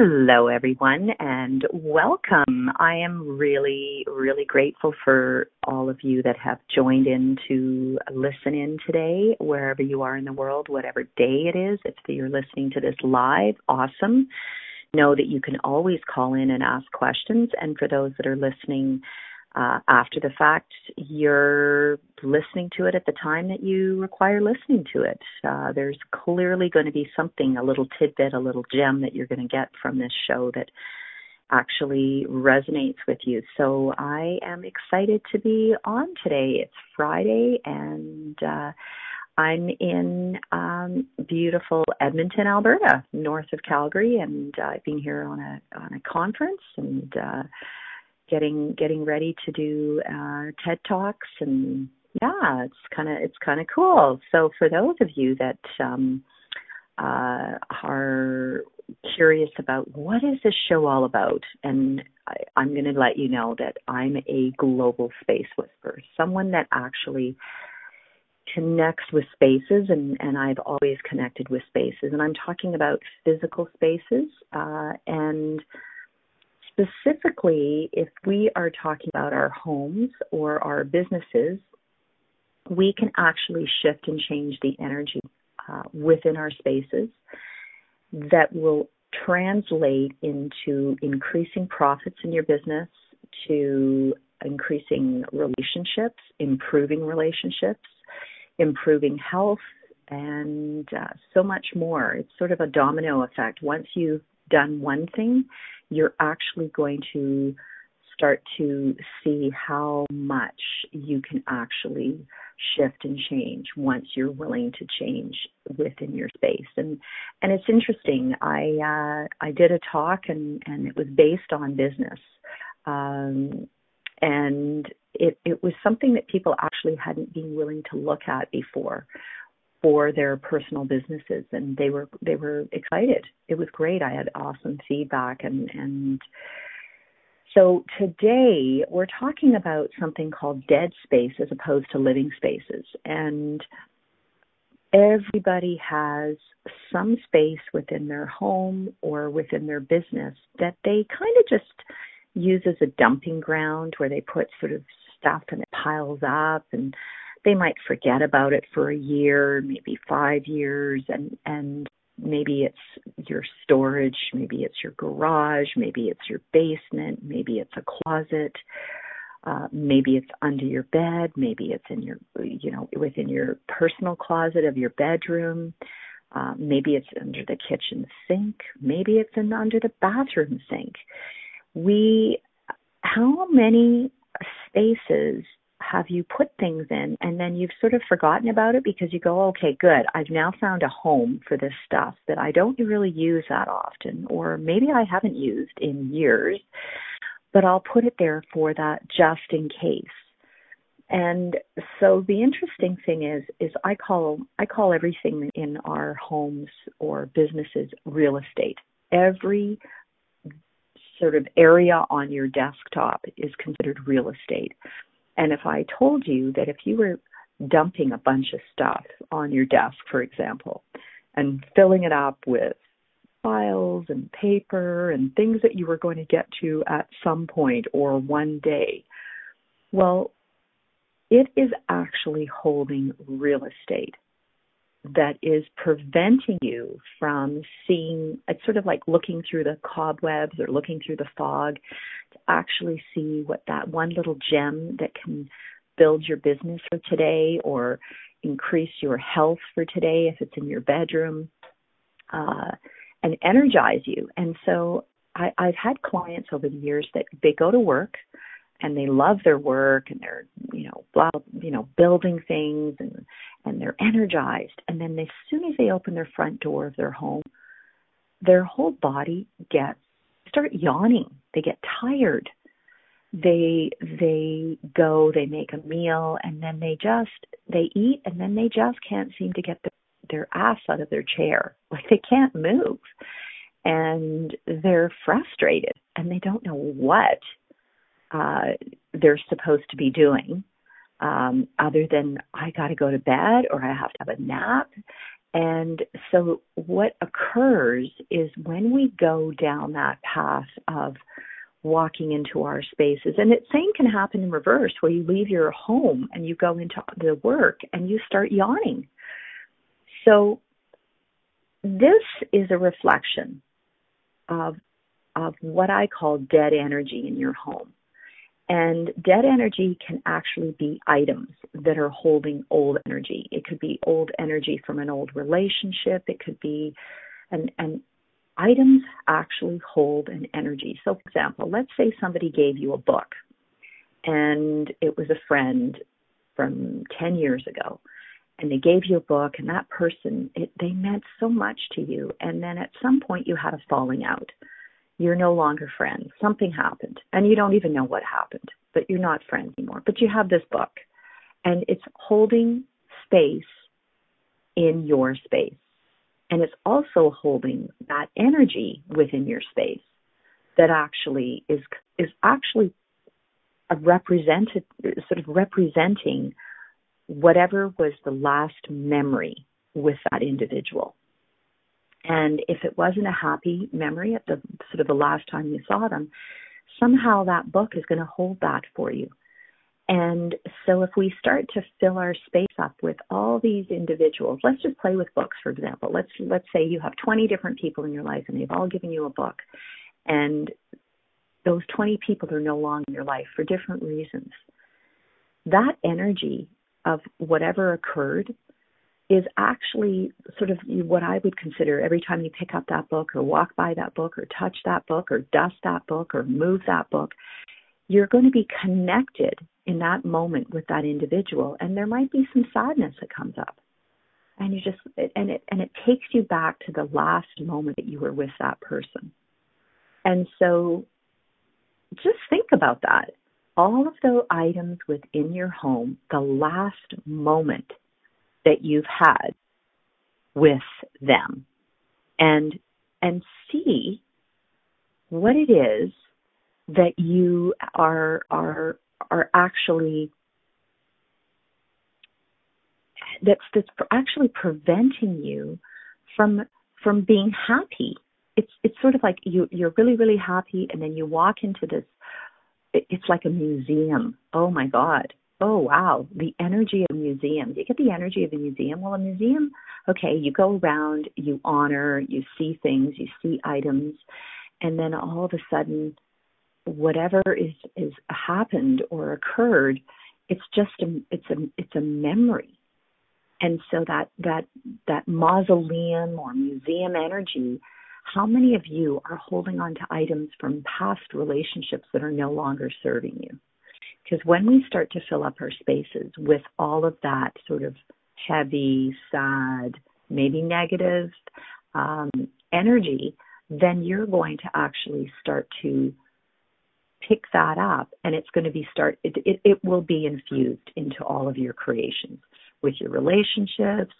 Hello, everyone, and welcome. I am really, really grateful for all of you that have joined in to listen in today, wherever you are in the world, whatever day it is. If you're listening to this live, awesome. Know that you can always call in and ask questions. And for those that are listening after the fact, you're listening to it at the time that you require listening to it. There's clearly going to be something, a little tidbit, a little gem that you're going to get from this show that actually resonates with you. So I am excited to be on today. It's Friday, and I'm in beautiful Edmonton, Alberta, north of Calgary, and I've been here on a conference and getting ready to do TED Talks, and yeah, it's kind of cool. So for those of you that are curious about what is this show all about, and I'm going to let you know that I'm a global space whisperer, someone that actually connects with spaces, and I've always connected with spaces, and I'm talking about physical spaces, and specifically, if we are talking about our homes or our businesses, we can actually shift and change the energy within our spaces that will translate into increasing profits in your business, to increasing relationships, improving relationships, improving health, and so much more. It's sort of a domino effect. Once you've done one thing, you're actually going to start to see how much you can actually shift and change once you're willing to change within your space. And it's interesting. I did a talk, and it was based on business. And it was something that people actually hadn't been willing to look at before for their personal businesses, and they were excited. It was great. I had awesome feedback, and so today we're talking about something called dead space as opposed to living spaces. And everybody has some space within their home or within their business that they kind of just use as a dumping ground, where they put sort of stuff and it piles up, and they might forget about it for a year, maybe 5 years, and maybe it's your storage, maybe it's your garage, maybe it's your basement, maybe it's a closet, maybe it's under your bed, maybe it's in your, within your personal closet of your bedroom, maybe it's under the kitchen sink, maybe it's under the bathroom sink. How many spaces have you put things in, and then you've sort of forgotten about it because you go, okay, good, I've now found a home for this stuff that I don't really use that often, or maybe I haven't used in years, but I'll put it there for that just in case. And so the interesting thing is I call everything in our homes or businesses real estate. Every sort of area on your desktop is considered real estate. And if I told you that if you were dumping a bunch of stuff on your desk, for example, and filling it up with files and paper and things that you were going to get to at some point or one day, well, it is actually holding real estate that is preventing you from seeing. It's sort of like looking through the cobwebs or looking through the fog to actually see what that one little gem that can build your business for today or increase your health for today, if it's in your bedroom, and energize you. And so I've had clients over the years that they go to work and they love their work, and they're, building things, and they're energized. And then as soon as they open their front door of their home, their whole body start yawning. They get tired. They make a meal, and then they eat, and then they just can't seem to get their ass out of their chair. Like, they can't move, and they're frustrated, and they don't know what they're supposed to be doing other than I got to go to bed or I have to have a nap. And so what occurs is when we go down that path of walking into our spaces, and the same can happen in reverse, where you leave your home and you go into the work and you start yawning. So this is a reflection of what I call dead energy in your home. And dead energy can actually be items that are holding old energy. It could be old energy from an old relationship. It could be an items actually hold an energy. So, for example, let's say somebody gave you a book, and it was a friend from 10 years ago, and they gave you a book, and that person, they meant so much to you, and then at some point you had a falling out. You're no longer friends. Something happened, and you don't even know what happened, but you're not friends anymore. But you have this book, and it's holding space in your space. And it's also holding that energy within your space that actually is actually representing whatever was the last memory with that individual. And if it wasn't a happy memory at the sort of the last time you saw them, somehow that book is going to hold that for you. And so if we start to fill our space up with all these individuals, let's just play with books, for example. Let's say you have 20 different people in your life, and they've all given you a book. And those 20 people are no longer in your life for different reasons. That energy of whatever occurred is actually sort of what I would consider every time you pick up that book or walk by that book or touch that book or dust that book or move that book, you're going to be connected in that moment with that individual. And there might be some sadness that comes up. And you just and it takes you back to the last moment that you were with that person. And so just think about that. All of the items within your home, the last moment that you've had with them, and see what it is that you are actually that's actually preventing you from being happy. It's sort of like you're really, really happy, and then you walk into this. It's like a museum. Oh my God. Oh, wow, the energy of a museum. Do you get the energy of a museum? Well, a museum, okay, you go around, you honor, you see things, you see items, and then all of a sudden, whatever is happened or occurred, it's a memory. And so that mausoleum or museum energy, how many of you are holding on to items from past relationships that are no longer serving you? Because when we start to fill up our spaces with all of that sort of heavy, sad, maybe negative energy, then you're going to actually start to pick that up, and it's going to be it will be infused into all of your creations, with your relationships,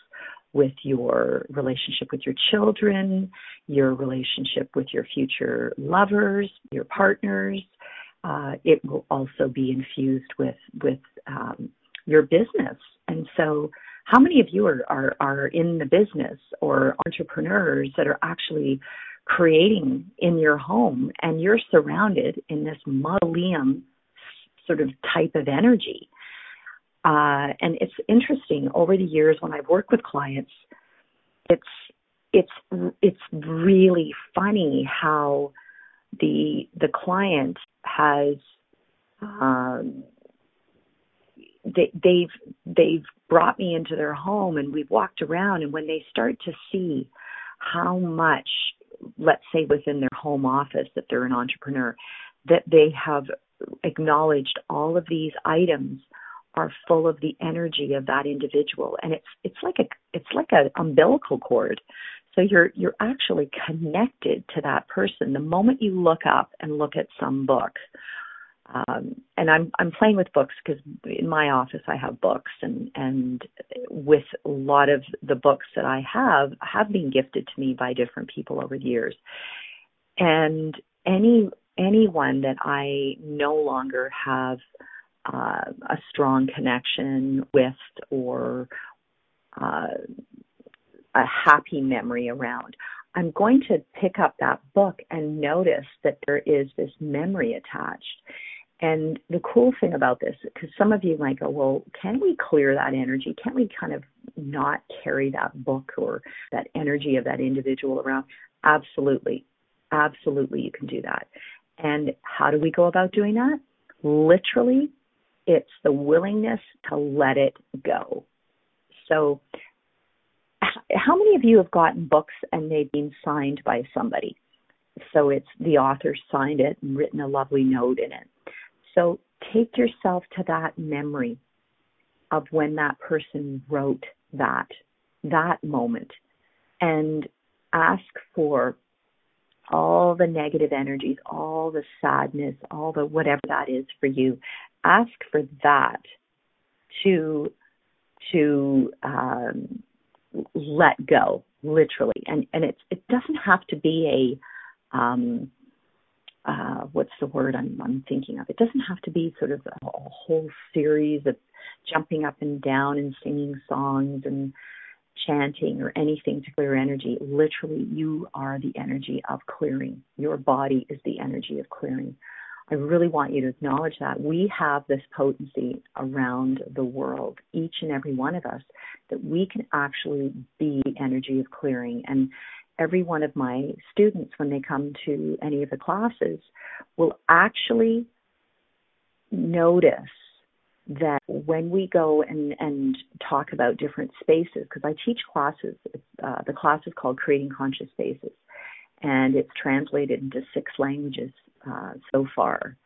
with your relationship with your children, your relationship with your future lovers, your partners. It will also be infused with your business. And so how many of you are in the business or entrepreneurs that are actually creating in your home, and you're surrounded in this mausoleum sort of type of energy? And it's interesting, over the years when I've worked with clients, it's really funny how the client has they've brought me into their home, and we've walked around, and when they start to see how much, let's say within their home office, that they're an entrepreneur, that they have acknowledged all of these items are full of the energy of that individual, and it's like an umbilical cord. So you're actually connected to that person the moment you look up and look at some book. And I'm playing with books because in my office I have books, and with a lot of the books that I have been gifted to me by different people over the years. And anyone that I no longer have a strong connection with or a happy memory around, I'm going to pick up that book and notice that there is this memory attached. And the cool thing about this, because some of you might go, well, can we clear that energy? Can't we kind of not carry that book or that energy of that individual around? Absolutely. Absolutely, you can do that. And how do we go about doing that? Literally, it's the willingness to let it go. So how many of you have gotten books and they've been signed by somebody? So it's the author signed it and written a lovely note in it. So take yourself to that memory of when that person wrote that moment, and ask for all the negative energies, all the sadness, all the whatever that is for you. Ask for that to let go, literally. And it doesn't have to be a what's the word I'm thinking of? It doesn't have to be sort of a whole series of jumping up and down and singing songs and chanting or anything to clear energy. Literally, you are the energy of clearing. Your body is the energy of clearing. I really want you to acknowledge that. We have this potency around the world, each and every one of us, that we can actually be energy of clearing. And every one of my students, when they come to any of the classes, will actually notice that when we go and talk about different spaces, because I teach classes, the class is called Creating Conscious Spaces, and it's translated into 6 languages so far,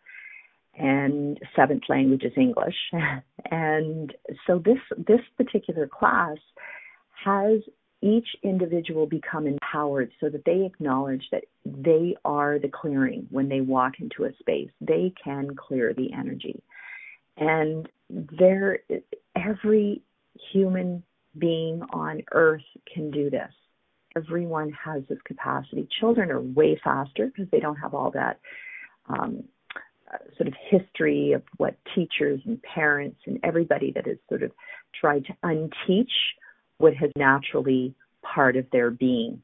and 7th language is English. And so this particular class has each individual become empowered so that they acknowledge that they are the clearing. When they walk into a space, they can clear the energy. And every human being on earth can do this. Everyone has this capacity. Children are way faster because they don't have all that sort of history of what teachers and parents and everybody that has sort of tried to unteach what has naturally part of their being.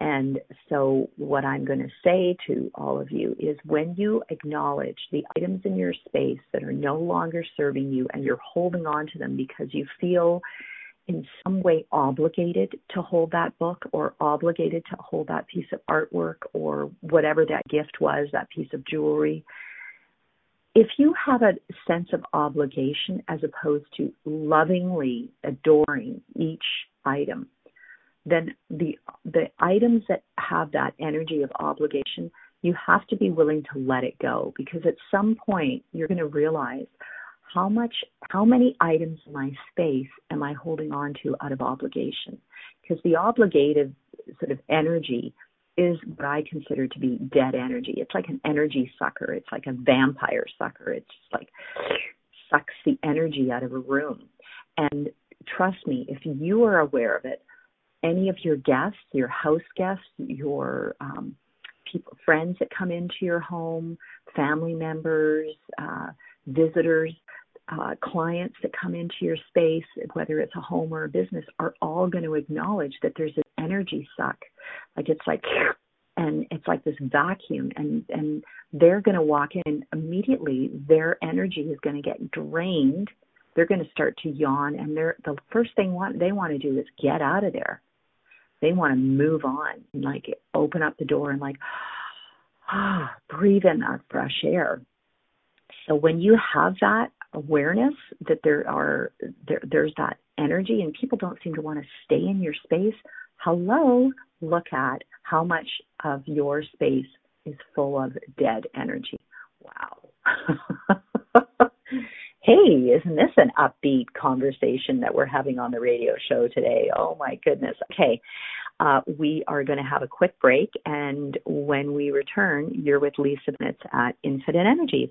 And so what I'm going to say to all of you is, when you acknowledge the items in your space that are no longer serving you and you're holding on to them because you feel in some way obligated to hold that book or obligated to hold that piece of artwork or whatever that gift was, that piece of jewelry, if you have a sense of obligation as opposed to lovingly adoring each item, then the items that have that energy of obligation, you have to be willing to let it go, because at some point you're going to realize how many items in my space am I holding on to out of obligation? Because the obligative sort of energy is what I consider to be dead energy. It's like an energy sucker. It's like a vampire sucker. It's just like sucks the energy out of a room. And trust me, if you are aware of it, any of your guests, your house guests, your people, friends that come into your home, family members, visitors, clients that come into your space, whether it's a home or a business, are all going to acknowledge that there's an energy suck. It's like this vacuum, and they're going to walk in immediately. Their energy is going to get drained. They're going to start to yawn, and the first thing they want to do is get out of there. They want to move on, and like open up the door and like breathe in that fresh air. So when you have that awareness that there's that energy, and people don't seem to want to stay in your space, hello, look at how much of your space is full of dead energy. Wow. hey, isn't this an upbeat conversation that we're having on the radio show today? Oh, my goodness. Okay, we are going to have a quick break, and when we return, you're with Lisa Bennett at Infinite Energies.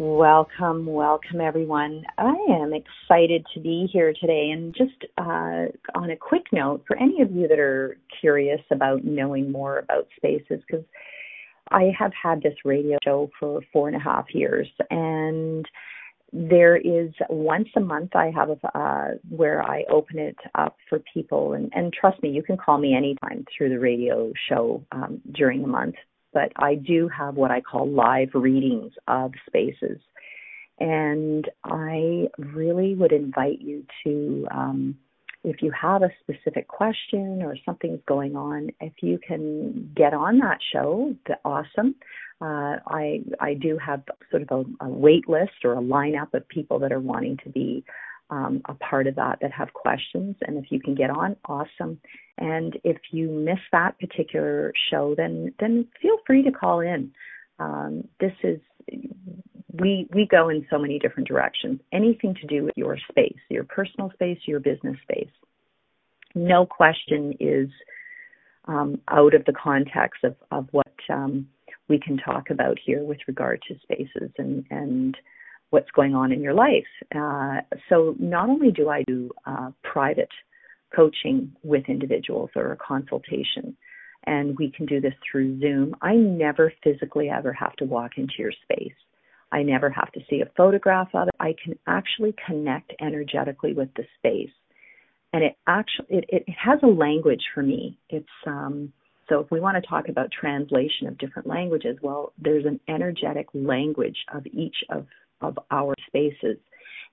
Welcome everyone. I am excited to be here today, and just on a quick note, for any of you that are curious about knowing more about spaces, because I have had this radio show for 4.5 years, and there is once a month I have where I open it up for people. And trust me, you can call me anytime through the radio show during the month, but I do have what I call live readings of spaces. And I really would invite you to, if you have a specific question or something's going on, if you can get on that show, awesome. I do have sort of a wait list or a lineup of people that are wanting to be a part of that have questions. And if you can get on, awesome. And if you miss that particular show, then feel free to call in. We go in so many different directions. Anything to do with your space, your personal space, your business space. No question is out of the context of what we can talk about here with regard to spaces and what's going on in your life. So not only do I do private coaching with individuals or a consultation, and we can do this through Zoom. I never physically ever have to walk into your space. I never have to see a photograph of it. I can actually connect energetically with the space. And it actually, it has a language for me. It's so if we want to talk about translation of different languages, well, there's an energetic language of each of our spaces.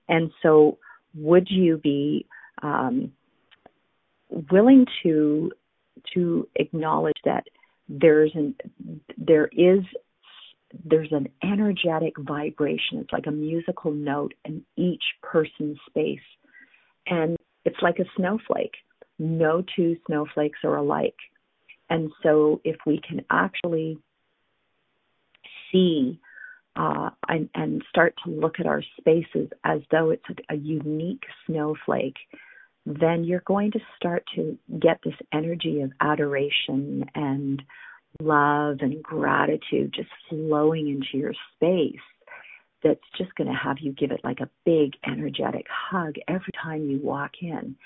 And so would you be willing to acknowledge that there's an energetic vibration. It's like a musical note in each person's space. And it's like a snowflake. No two snowflakes are alike. And so if we can actually see and start to look at our spaces as though it's a unique snowflake, then you're going to start to get this energy of adoration and love and gratitude just flowing into your space. That's just going to have you give it like a big energetic hug every time you walk in.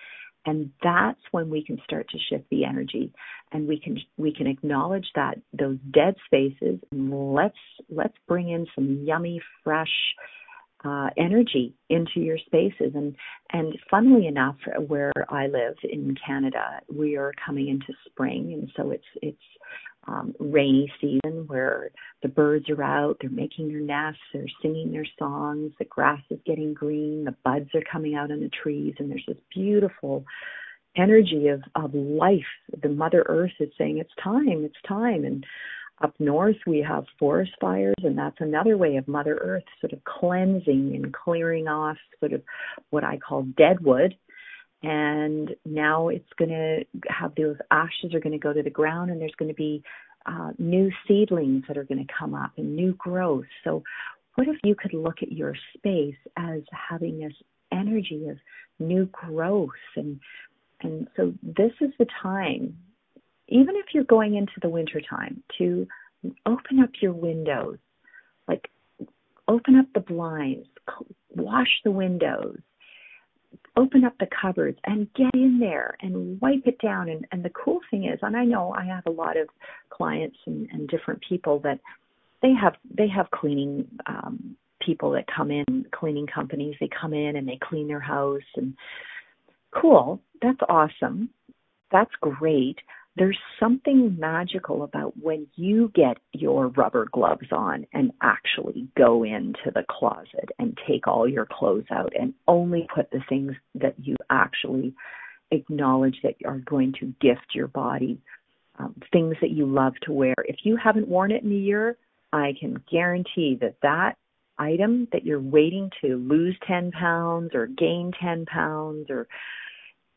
And that's when we can start to shift the energy, and we can acknowledge that those dead spaces. Let's bring in some yummy, fresh energy into your spaces. And funnily enough, where I live in Canada, we are coming into spring, and so it's rainy season where the birds are out, they're making their nests, they're singing their songs, the grass is getting green, the buds are coming out on the trees, and there's this beautiful energy of life. The Mother Earth is saying, it's time. And up north, we have forest fires, and that's another way of Mother Earth sort of cleansing and clearing off sort of what I call deadwood. And now it's going to have those ashes are going to go to the ground, and there's going to be new seedlings that are going to come up and new growth. So what if you could look at your space as having this energy of new growth? And so this is the time, even if you're going into the winter time, to open up your windows, like open up the blinds, wash the windows, open up the cupboards and get in there and wipe it down. And the cool thing is, and I know I have a lot of clients and different people that they have cleaning people that come in, cleaning companies. They come in and they clean their house, and cool. That's awesome. That's great. There's something magical about when you get your rubber gloves on and actually go into the closet and take all your clothes out and only put the things that you actually acknowledge that are going to gift your body, things that you love to wear. If you haven't worn it in a year, I can guarantee that item that you're waiting to lose 10 pounds or gain 10 pounds, or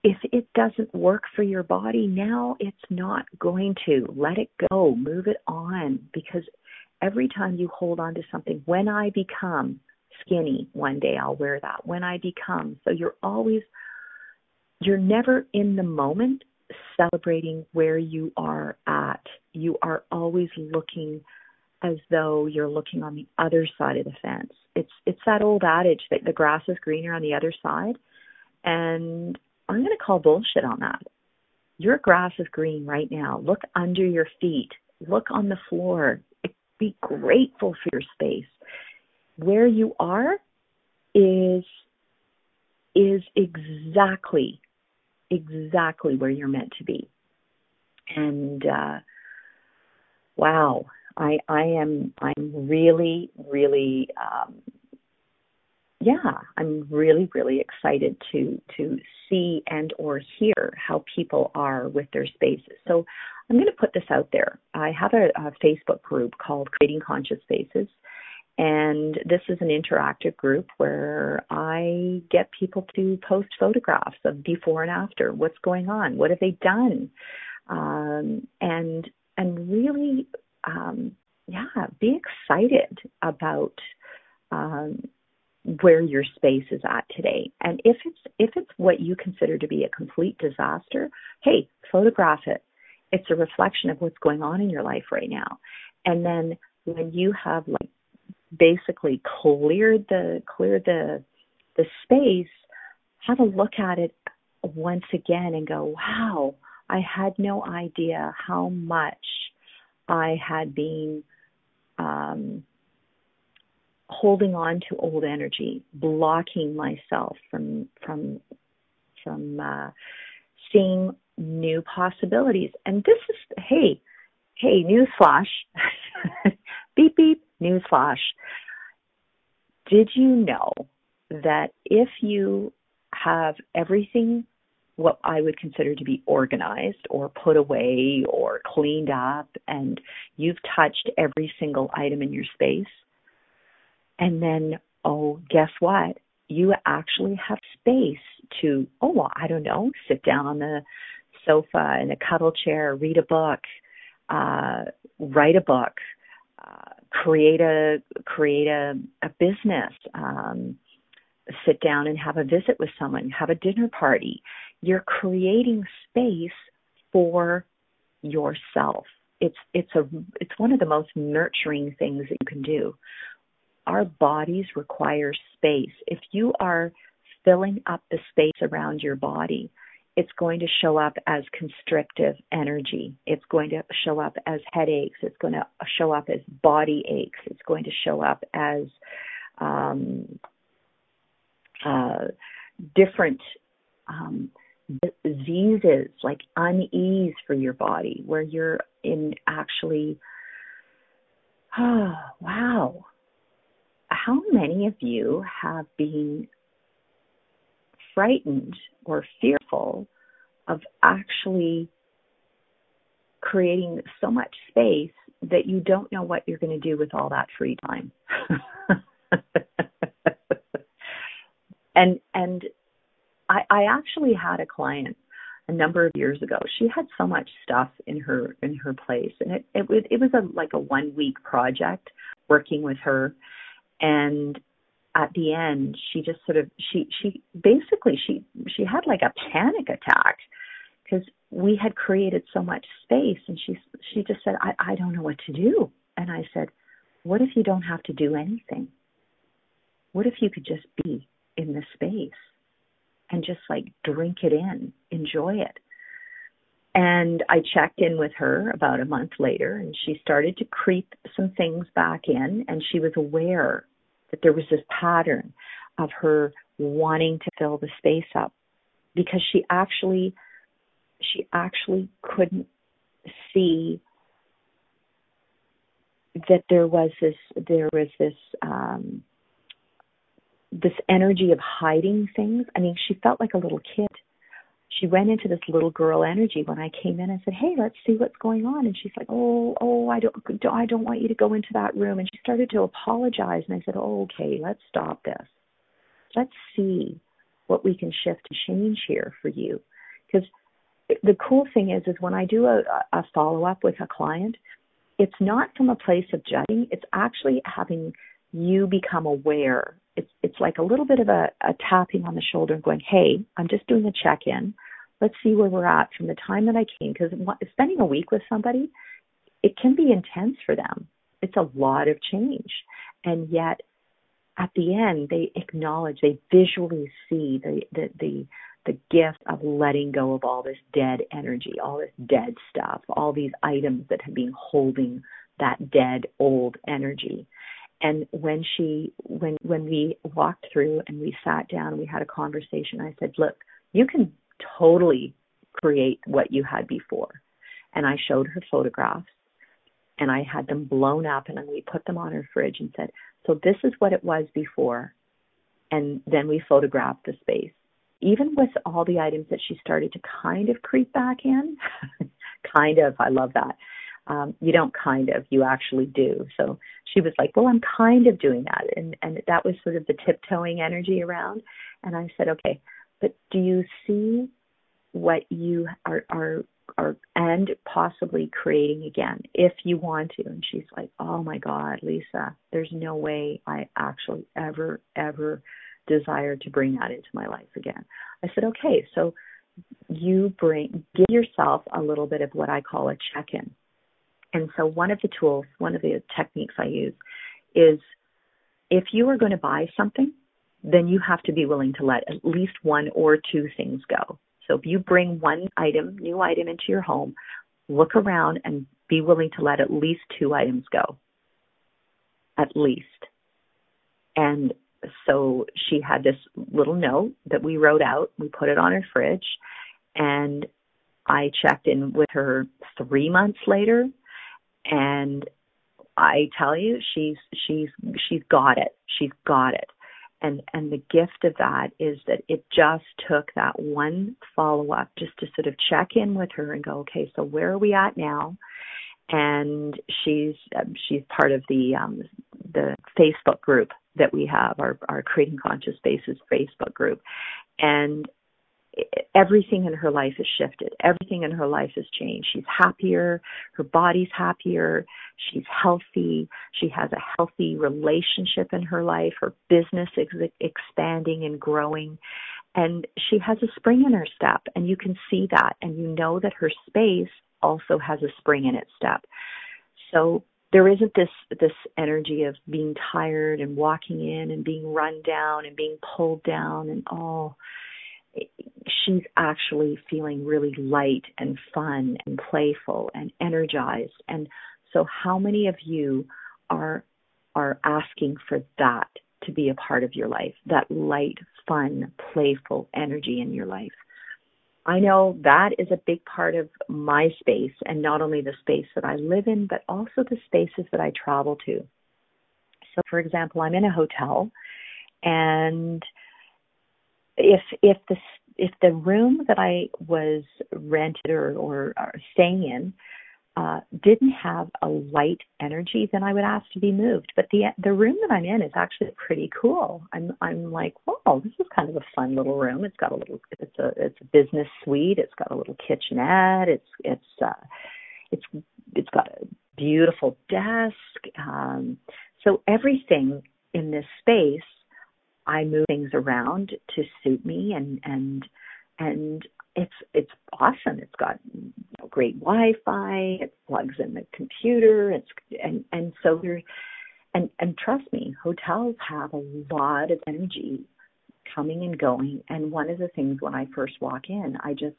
if it doesn't work for your body now, it's not going to. Let it go. Move it on. Because every time you hold on to something, when I become skinny, one day I'll wear that. When I become. So you're never in the moment celebrating where you are at. You are always looking as though you're looking on the other side of the fence. It's that old adage that the grass is greener on the other side. And I'm going to call bullshit on that. Your grass is green right now. Look under your feet. Look on the floor. Be grateful for your space. Where you are is exactly where you're meant to be. And wow, I'm really, really. I'm really, really excited to see and or hear how people are with their spaces. So I'm going to put this out there. I have a Facebook group called Creating Conscious Spaces, and this is an interactive group where I get people to post photographs of before and after, what's going on, what have they done, and really, be excited about where your space is at today. And if it's what you consider to be a complete disaster, hey, photograph it. It's a reflection of what's going on in your life right now. And then when you have basically cleared the space, have a look at it once again and go, wow, I had no idea how much I had been holding on to old energy, blocking myself from seeing new possibilities. And this is, hey, newsflash, beep, beep, newsflash. Did you know that if you have everything what I would consider to be organized or put away or cleaned up, and you've touched every single item in your space, and then, oh, guess what? You actually have space to, sit down on the sofa in a cuddle chair, read a book, write a book, create a business, sit down and have a visit with someone, have a dinner party. You're creating space for yourself. It's one of the most nurturing things that you can do. Our bodies require space. If you are filling up the space around your body, it's going to show up as constrictive energy. It's going to show up as headaches. It's going to show up as body aches. It's going to show up as different diseases like unease for your body, where you're in actually, oh, wow. How many of you have been frightened or fearful of actually creating so much space that you don't know what you're going to do with all that free time? And I actually had a client a number of years ago. She had so much stuff in her place, and it was like a 1 week project working with her. And at the end, she just sort of she basically had like a panic attack because we had created so much space, and she just said, I don't know what to do. And I said, what if you don't have to do anything? What if you could just be in this space and just like drink it in, enjoy it? And I checked in with her about a month later, and she started to creep some things back in, and she was aware that there was this pattern of her wanting to fill the space up because she actually couldn't see that there was this energy of hiding things. I mean, she felt like a little kid. She went into this little girl energy. When I came in, I said, hey, let's see what's going on. And she's like, oh, I don't want you to go into that room. And she started to apologize. And I said, oh, okay, let's stop this. Let's see what we can shift and change here for you. Because the cool thing is when I do a follow-up with a client, it's not from a place of judging. It's actually having you become aware. It's like a little bit of a tapping on the shoulder and going, hey, I'm just doing a check-in. Let's see where we're at from the time that I came. Because spending a week with somebody, it can be intense for them. It's a lot of change. And yet at the end, they acknowledge, they visually see the gift of letting go of all this dead energy, all this dead stuff, all these items that have been holding that dead old energy. And when we walked through and we sat down and we had a conversation, I said, look, you can totally create what you had before. And I showed her photographs and I had them blown up and then we put them on her fridge and said, so this is what it was before. And then we photographed the space. Even with all the items that she started to kind of creep back in, kind of, I love that. You don't kind of, you actually do. So she was like, well, I'm kind of doing that. And that was sort of the tiptoeing energy around. And I said, okay, but do you see what you are and possibly creating again if you want to? And she's like, oh my God, Lisa, there's no way I actually ever desire to bring that into my life again. I said, okay, so you give yourself a little bit of what I call a check-in. And so one of the techniques I use is if you are going to buy something, then you have to be willing to let at least one or two things go. So if you bring one item, new item into your home, look around and be willing to let at least two items go. At least. And so she had this little note that we wrote out. We put it on her fridge. And I checked in with her 3 months later. And I tell you, she's got it. She's got it. And the gift of that is that it just took that one follow-up just to sort of check in with her and go, okay, so where are we at now? And she's part of the Facebook group that we have, our Creating Conscious Spaces Facebook group. And everything in her life has shifted. Everything in her life has changed. She's happier. Her body's happier. She's healthy. She has a healthy relationship in her life. Her business is expanding and growing. And she has a spring in her step. And you can see that. And you know that her space also has a spring in its step. So there isn't this energy of being tired and walking in and being run down and being pulled down and all. She's actually feeling really light and fun and playful and energized. And so how many of you are asking for that to be a part of your life, that light, fun, playful energy in your life. I know that is a big part of my space, and not only the space that I live in, but also the spaces that I travel to. So, for example, I'm in a hotel, and if the room that I was rented or staying in didn't have a light energy, then I would ask to be moved. But the room that I'm in is actually pretty cool. I'm like, wow, this is kind of a fun little room. It's got a little, it's a business suite. It's got a little kitchenette. It's got a beautiful desk. So everything in this space, I move things around to suit me, and it's awesome. It's got great Wi-Fi. It plugs in the computer. And trust me, hotels have a lot of energy coming and going. And one of the things when I first walk in, I just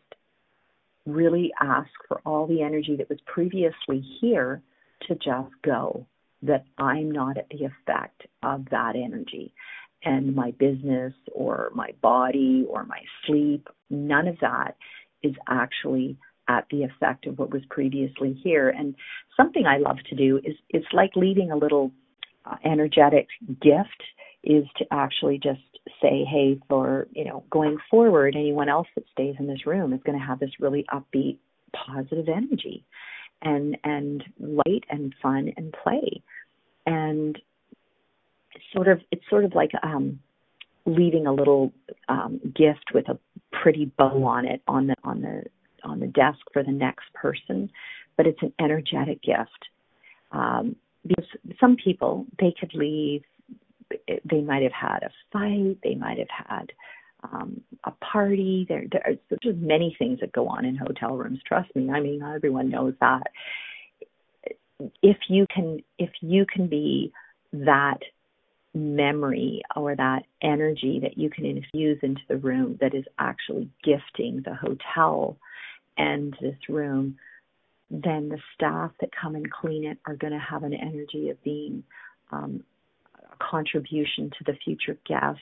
really ask for all the energy that was previously here to just go, that I'm not at the effect of that energy. And my business or my body or my sleep, none of that is actually at the effect of what was previously here. And something I love to do is, it's like leaving a little energetic gift, is to actually just say, hey, for, going forward, anyone else that stays in this room is going to have this really upbeat, positive energy and light and fun and play. And it's sort of like leaving a little gift with a pretty bow on it on the desk for the next person, but it's an energetic gift because some people, they could leave. They might have had a fight. They might have had a party. There's many things that go on in hotel rooms. Trust me. I mean, everyone knows that. If you can be that memory or that energy that you can infuse into the room, that is actually gifting the hotel and this room, then the staff that come and clean it are going to have an energy of being a contribution to the future guests.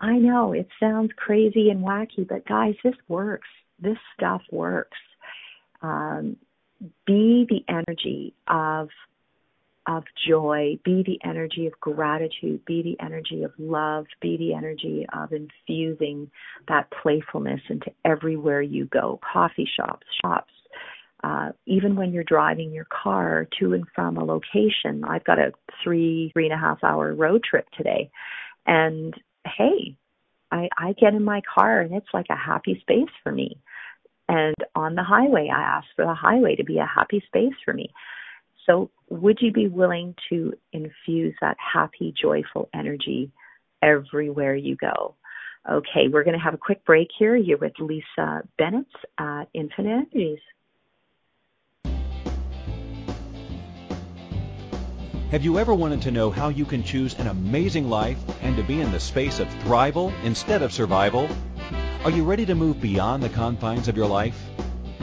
I know it sounds crazy and wacky, but guys, this works. This stuff works. Be the energy of joy, be the energy of gratitude, be the energy of love, be the energy of infusing that playfulness into everywhere you go, coffee shops, even when you're driving your car to and from a location. I've got a three and a half hour road trip today, and hey, I get in my car and it's like a happy space for me. And on the highway, I ask for the highway to be a happy space for me. So would you be willing to infuse that happy, joyful energy everywhere you go? Okay, we're going to have a quick break here. You're with Lisa Bennett at Infinite Energies. Have you ever wanted to know how you can choose an amazing life and to be in the space of thrival instead of survival? Are you ready to move beyond the confines of your life?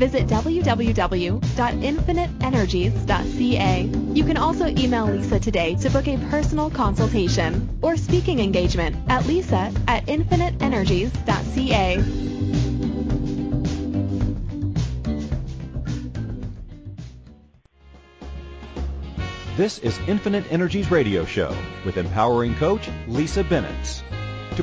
Visit www.infiniteenergies.ca. You can also email Lisa today to book a personal consultation or speaking engagement at lisa@infiniteenergies.ca. This is Infinite Energies Radio Show with empowering coach Lisa Bennett. To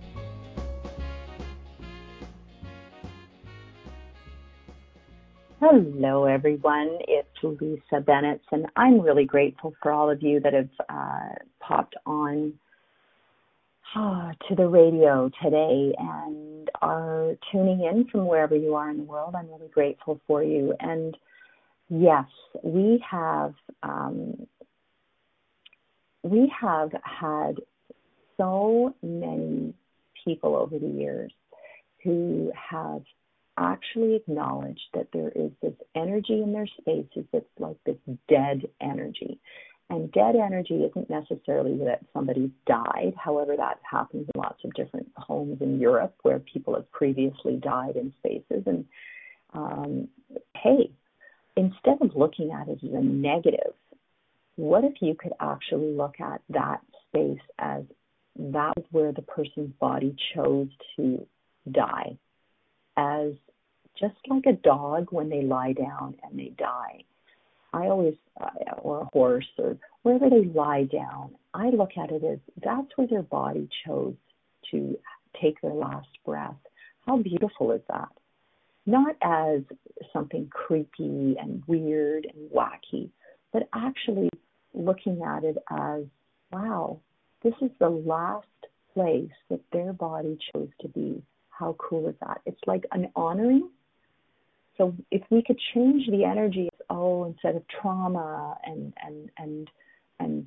Hello, everyone. It's Lisa Bennett, and I'm really grateful for all of you that have popped on to the radio today and are tuning in from wherever you are in the world. I'm really grateful for you. And yes, we have had so many people over the years who have actually acknowledge that there is this energy in their spaces that's like this dead energy. And dead energy isn't necessarily that somebody died. However, that happens in lots of different homes in Europe where people have previously died in spaces. And hey, instead of looking at it as a negative, what if you could actually look at that space as that is where the person's body chose to die? As just like a dog when they lie down and they die, or a horse, or wherever they lie down, I look at it as that's where their body chose to take their last breath. How beautiful is that? Not as something creepy and weird and wacky, but actually looking at it as, wow, this is the last place that their body chose to be. How cool is that? It's like an honoring. So if we could change the energy, instead of trauma and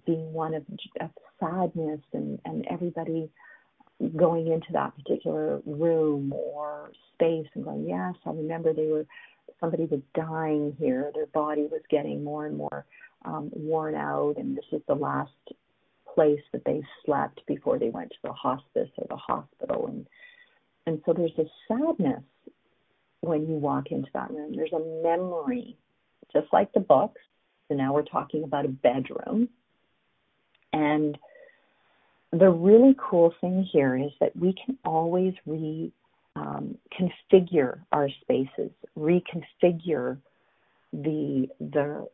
being one of sadness and everybody going into that particular room or space and going, yes, I remember somebody was dying here. Their body was getting more and more worn out, and this is the last place that they slept before they went to the hospice or the hospital. And so there's a sadness when you walk into that room. There's a memory, just like the books. So now we're talking about a bedroom. And the really cool thing here is that we can always configure our spaces, reconfigure the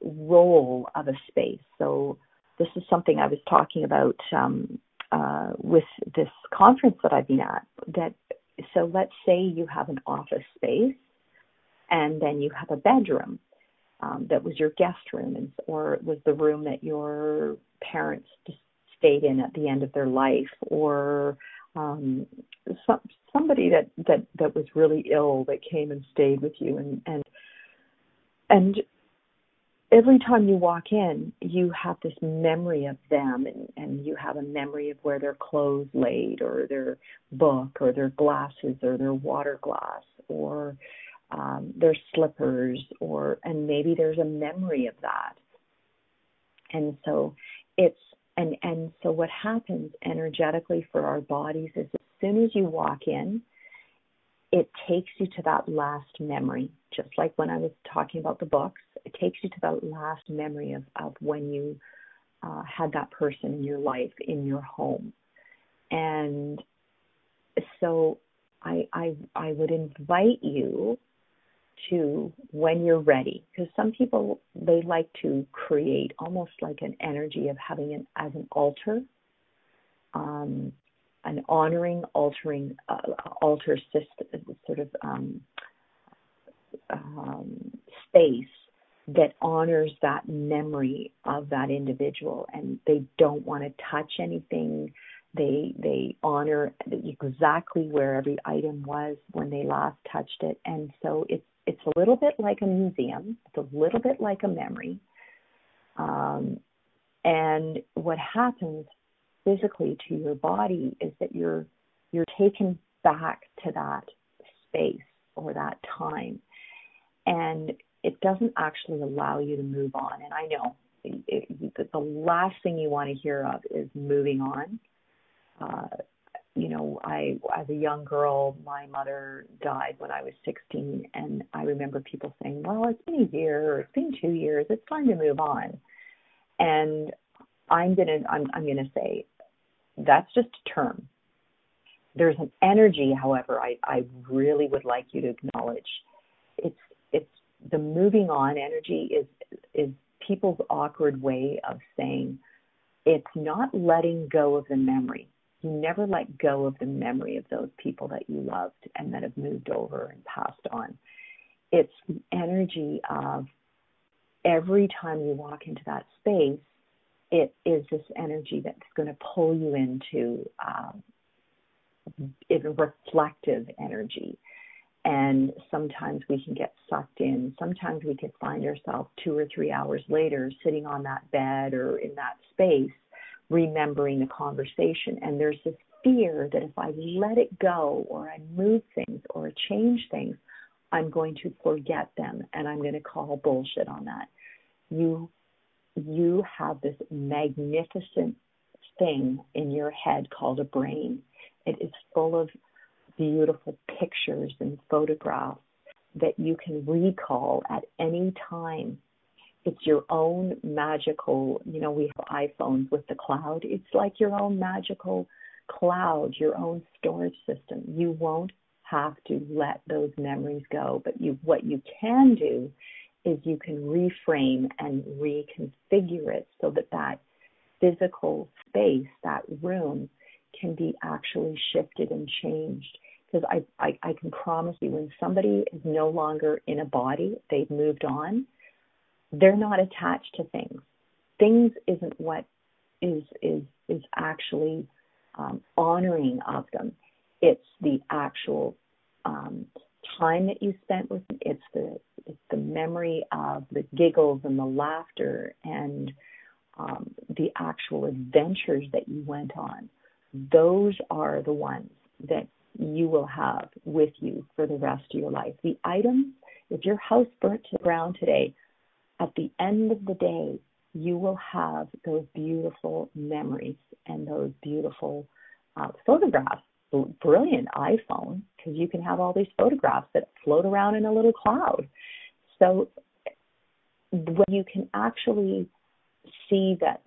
role of a space. So this is something I was talking about with this conference that I've been at, So let's say you have an office space and then you have a bedroom that was your guest room or was the room that your parents stayed in at the end of their life, or somebody that was really ill that came and stayed with you. And every time you walk in, you have this memory of them, and you have a memory of where their clothes laid, or their book, or their glasses, or their water glass, or their slippers, and maybe there's a memory of that. And so so what happens energetically for our bodies is as soon as you walk in, it takes you to that last memory, just like when I was talking about the books. It takes you to that last memory of when you had that person in your life, in your home. And so I would invite you to, when you're ready, because some people, they like to create almost like an energy of having it as an altar, an honoring, altar system, sort of space that honors that memory of that individual, and they don't want to touch anything. They honor exactly where every item was when they last touched it, and so it's a little bit like a museum. It's a little bit like a memory, and what happens physically to your body is that you're taken back to that space or that time, and it doesn't actually allow you to move on. And I know the last thing you want to hear of is moving on. you know, as a young girl, my mother died when I was 16, and I remember people saying, well, it's been a year, or it's been 2 years, it's time to move on. And I'm gonna say that's just a term. There's an energy, however, I really would like you to acknowledge. It's the moving on energy is people's awkward way of saying it's not letting go of the memory. You never let go of the memory of those people that you loved and that have moved over and passed on. It's the energy of every time you walk into that space, it is this energy that's going to pull you into a reflective energy. And sometimes we can get sucked in. Sometimes we can find ourselves 2 or 3 hours later sitting on that bed or in that space remembering the conversation. And there's this fear that if I let it go or I move things or change things, I'm going to forget them, and I'm going to call bullshit on that. You have this magnificent thing in your head called a brain. It is full of beautiful pictures and photographs that you can recall at any time. It's your own magical, you know, we have iPhones with the cloud. It's like your own magical cloud, your own storage system. You won't have to let those memories go, but what you can do is you can reframe and reconfigure it so that physical space, that room, can be actually shifted and changed. Because I can promise you, when somebody is no longer in a body, they've moved on, they're not attached to things. Things isn't what is actually honoring of them. It's the actual time that you spent with them. It's the memory of the giggles and the laughter and the actual adventures that you went on. Those are the ones that you will have with you for the rest of your life. The items, if your house burnt to the ground today, at the end of the day, you will have those beautiful memories and those beautiful photographs. Brilliant iPhone, because you can have all these photographs that float around in a little cloud. So when you can actually see that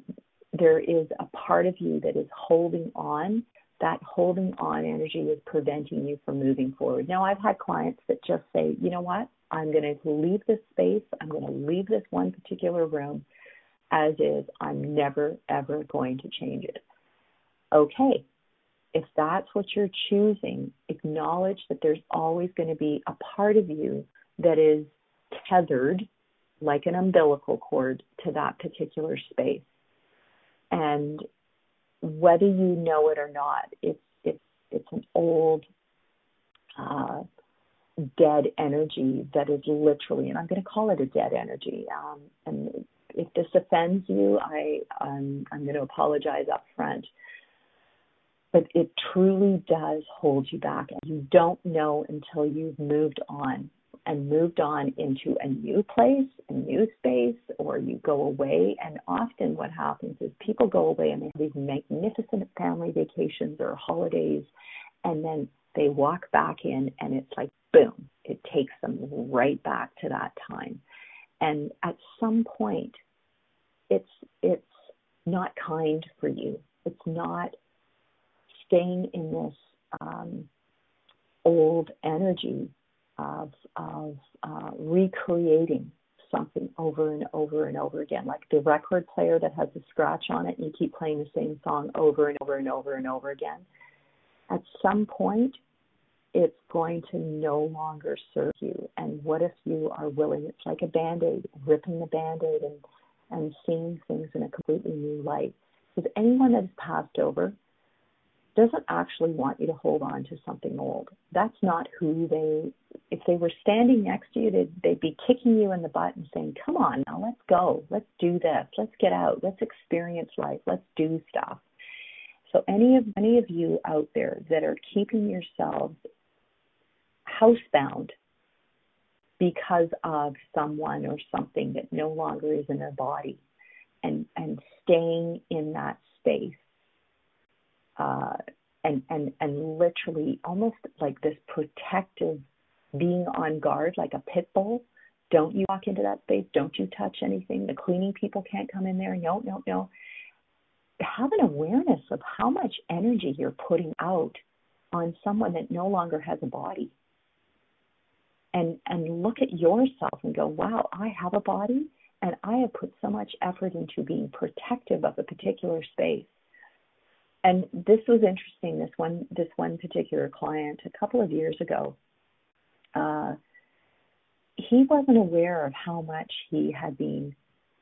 there is a part of you that is holding on, that holding on energy is preventing you from moving forward. Now, I've had clients that just say, you know what, I'm going to leave this space, I'm going to leave this one particular room as is, I'm never, ever going to change it. Okay. If that's what you're choosing, acknowledge that there's always going to be a part of you that is tethered like an umbilical cord to that particular space. And whether you know it or not, it's an old dead energy that is literally, and I'm going to call it a dead energy. And if this offends you, I'm going to apologize up front. But it truly does hold you back. You don't know until you've moved on and moved on into a new place, a new space, or you go away. And often what happens is people go away and they have these magnificent family vacations or holidays, and then they walk back in and it's like, boom, it takes them right back to that time. And at some point, it's not kind for you. It's not staying in this old energy of recreating something over and over and over again, like the record player that has a scratch on it and you keep playing the same song over and over and over and over again. At some point, it's going to no longer serve you. And what if you are willing? It's like a Band-Aid, ripping the Band-Aid and seeing things in a completely new light. Because anyone that has passed over doesn't actually want you to hold on to something old. That's not who if they were standing next to you, they'd be kicking you in the butt and saying, come on now, let's go, let's do this, let's get out, let's experience life, let's do stuff. So any of you out there that are keeping yourselves housebound because of someone or something that no longer is in their body and staying in that space, and literally almost like this protective being on guard, like a pit bull. Don't you walk into that space. Don't you touch anything. The cleaning people can't come in there. No. Have an awareness of how much energy you're putting out on someone that no longer has a body. And look at yourself and go, wow, I have a body and I have put so much effort into being protective of a particular space. And this was interesting, this one particular client a couple of years ago, he wasn't aware of how much he had been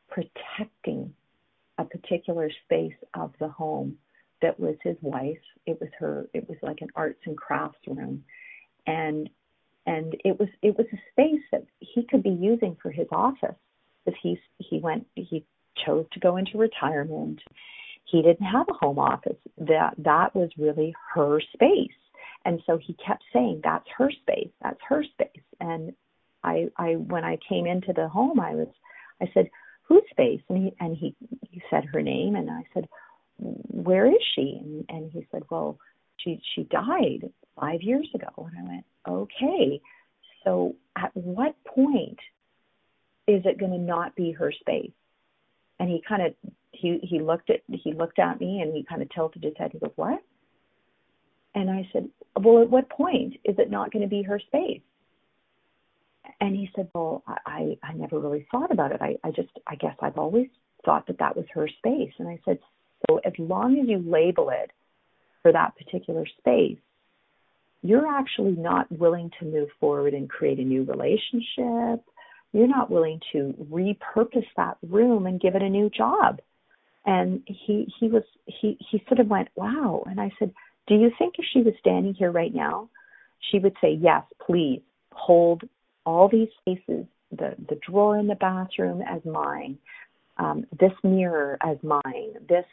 protecting a particular space of the home that was his wife's. It was like an arts and crafts room. And it was a space that he could be using for his office. If he chose to go into retirement, he didn't have a home office. That was really her space. And so he kept saying, that's her space, that's her space. And I when I came into the home, I said, whose space? And he said her name, and I said, where is she? And he said, well, she died 5 years ago. And I went, okay, so at what point is it going to not be her space? And he kind of he looked at me and he kind of tilted his head. He goes, what? And I said, well, at what point is it not going to be her space? And he said, well, I never really thought about it. I guess I've always thought that was her space. And I said, so as long as you label it for that particular space, you're actually not willing to move forward and create a new relationship. You're not willing to repurpose that room and give it a new job. And he sort of went, wow. And I said, do you think if she was standing here right now, she would say, yes, please hold all these spaces, the drawer in the bathroom as mine, this mirror as mine, this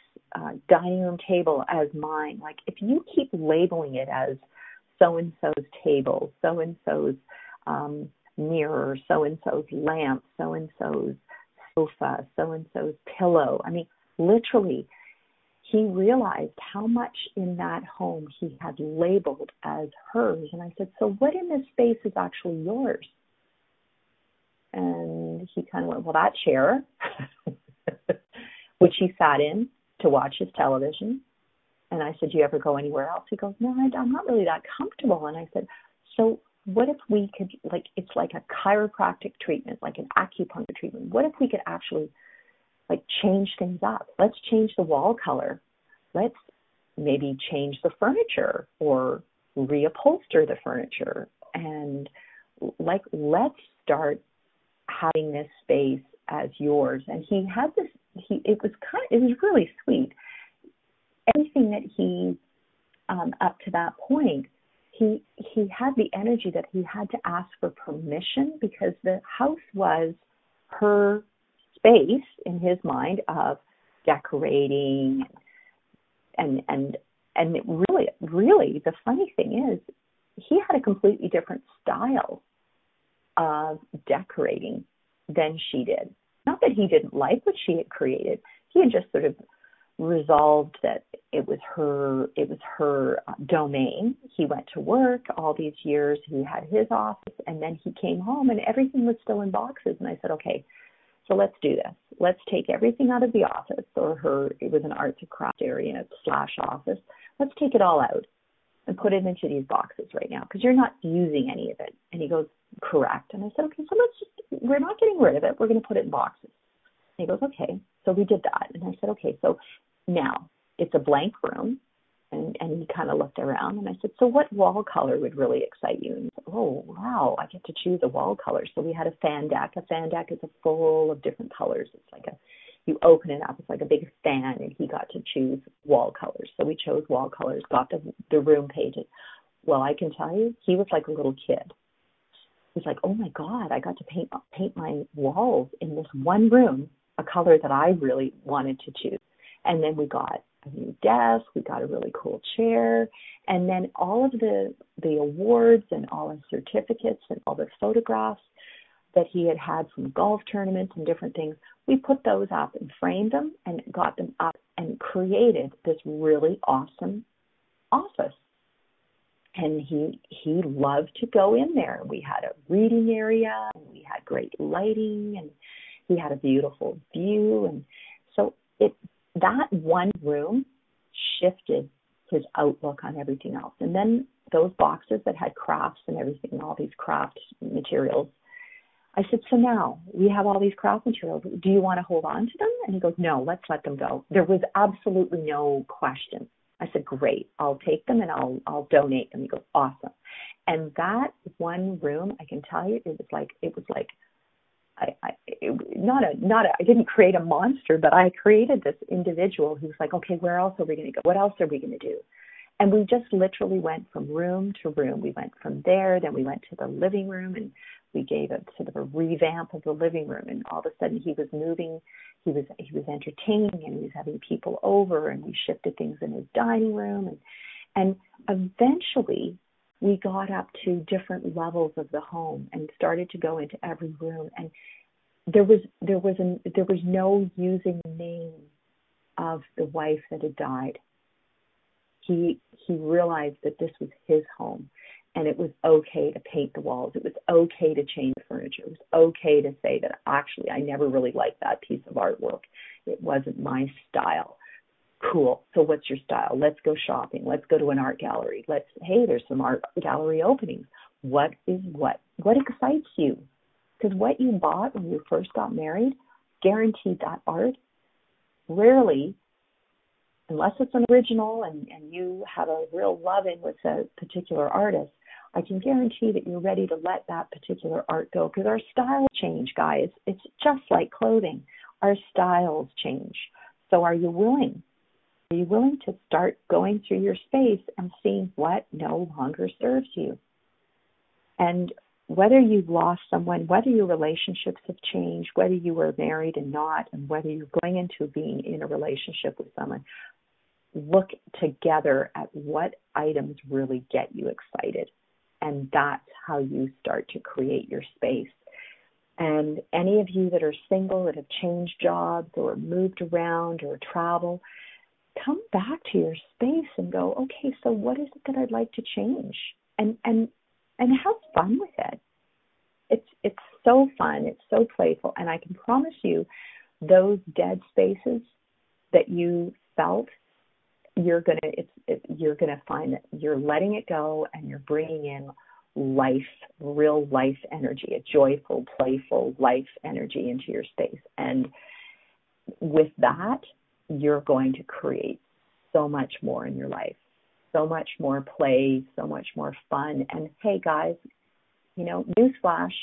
dining room table as mine? Like, if you keep labeling it as so-and-so's table, so-and-so's mirror, so-and-so's lamp, so-and-so's sofa, so-and-so's pillow. I mean, literally, he realized how much in that home he had labeled as hers. And I said, so what in this space is actually yours? And he kind of went, well, that chair, which he sat in to watch his television. And I said, do you ever go anywhere else? He goes, no, I'm not really that comfortable. And I said, so what if we could, like, it's like a chiropractic treatment, like an acupuncture treatment. What if we could actually, like, change things up? Let's change the wall color. Let's maybe change the furniture or reupholster the furniture. And, like, let's start having this space as yours. And he had this, it was really sweet. Everything that he, up to that point, he had the energy that he had to ask for permission, because the house was her space in his mind of decorating. And it really, the funny thing is, he had a completely different style of decorating than she did. Not that he didn't like what she had created. He had just sort of resolved that it was her domain. He went to work all these years, he had his office, and then he came home and everything was still in boxes. And I said, okay, so let's do this. Let's take everything out of the office, or her, it was an arts and crafts area / office. Let's take it all out and put it into these boxes right now, because you're not using any of it. And he goes, correct. And I said, okay, so we're not getting rid of it, we're going to put it in boxes. And he goes, okay. So we did that. And I said, okay, so now it's a blank room. And he kind of looked around, and I said, so what wall color would really excite you? And he said, oh, wow, I get to choose a wall color. So we had a fan deck. A fan deck is full of different colors. It's like you open it up, it's like a big fan, and he got to choose wall colors. So we chose wall colors, got the room painted. Well, I can tell you, he was like a little kid. He's like, oh my God, I got to paint my walls in this one room a color that I really wanted to choose. And then we got a new desk, we got a really cool chair, and then all of the awards and all his certificates and all the photographs that he had from golf tournaments and different things, we put those up and framed them and got them up and created this really awesome office. And he loved to go in there. We had a reading area, and we had great lighting, and he had a beautiful view. And so that one room shifted his outlook on everything else. And then those boxes that had crafts and everything, all these craft materials, I said, so now we have all these craft materials. Do you want to hold on to them? And he goes, no, let's let them go. There was absolutely no question. I said, great, I'll take them and I'll donate them. He goes, awesome. And that one room, I can tell you, it was like, I didn't create a monster, but I created this individual who's like, okay, where else are we going to go? What else are we going to do? And we just literally went from room to room. We went from there, then we went to the living room, and we gave it sort of a revamp of the living room. And all of a sudden he was moving, he was entertaining, and he was having people over, and we shifted things in his dining room. And eventually we got up to different levels of the home and started to go into every room. And there was no using the name of the wife that had died. He realized that this was his home, and it was okay to paint the walls. It was okay to change furniture. It was okay to say that actually I never really liked that piece of artwork. It wasn't my style. Cool. So what's your style? Let's go shopping. Let's go to an art gallery. Hey, there's some art gallery openings. What is what? What excites you? Because what you bought when you first got married, guaranteed that art, rarely, unless it's an original and you have a real love-in with a particular artist, I can guarantee that you're ready to let that particular art go, because our style change, guys. It's just like clothing. Our styles change. So are you willing? Are you willing to start going through your space and seeing what no longer serves you? And whether you've lost someone, whether your relationships have changed, whether you were married and not, and whether you're going into being in a relationship with someone, look together at what items really get you excited. And that's how you start to create your space. And any of you that are single, that have changed jobs or moved around or travel, come back to your space and go, okay, so what is it that I'd like to change? And have fun with it. It's so fun. It's so playful. And I can promise you, those dead spaces that you felt, you're gonna find that you're letting it go, and you're bringing in life, real life energy, a joyful, playful life energy into your space. And with that, you're going to create so much more in your life, so much more play, so much more fun. And hey, guys, newsflash,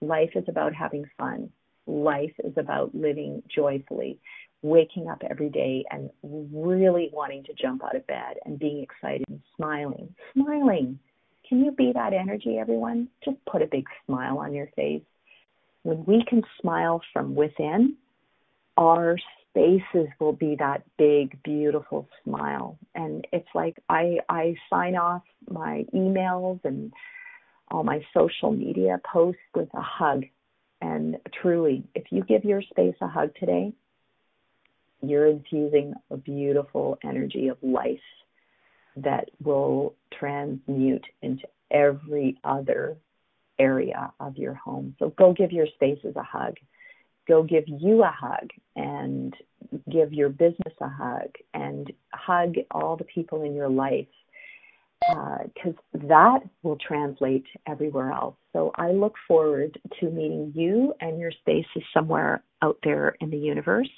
life is about having fun. Life is about living joyfully, waking up every day and really wanting to jump out of bed and being excited and smiling. Smiling. Can you be that energy, everyone? Just put a big smile on your face. When we can smile from within, our spaces will be that big, beautiful smile. And it's like I sign off my emails and all my social media posts with a hug. And truly, if you give your space a hug today, you're infusing a beautiful energy of life that will transmute into every other area of your home. So go give your spaces a hug. Go give you a hug, and give your business a hug, and hug all the people in your life, because that will translate everywhere else. So I look forward to meeting you and your spaces somewhere out there in the universe.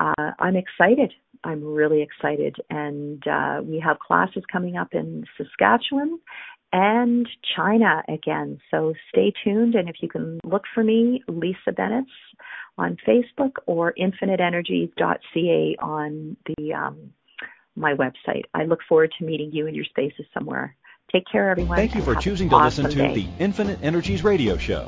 I'm excited. I'm really excited. And we have classes coming up in Saskatchewan and China again. So stay tuned. And if you can look for me, Lisa Bennett on Facebook, or infinitenergies.ca on my website. I look forward to meeting you in your spaces somewhere. Take care, everyone. Thank you for choosing to listen to the Infinite Energies Radio Show.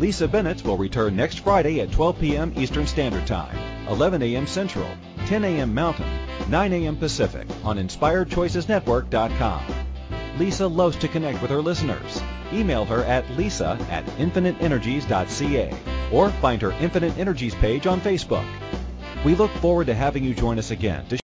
Lisa Bennett will return next Friday at 12 p.m. Eastern Standard Time, 11 a.m. Central, 10 a.m. Mountain, 9 a.m. Pacific on InspiredChoicesNetwork.com. Lisa loves to connect with her listeners. Email her at lisa@infiniteenergies.ca or find her Infinite Energies page on Facebook. We look forward to having you join us again.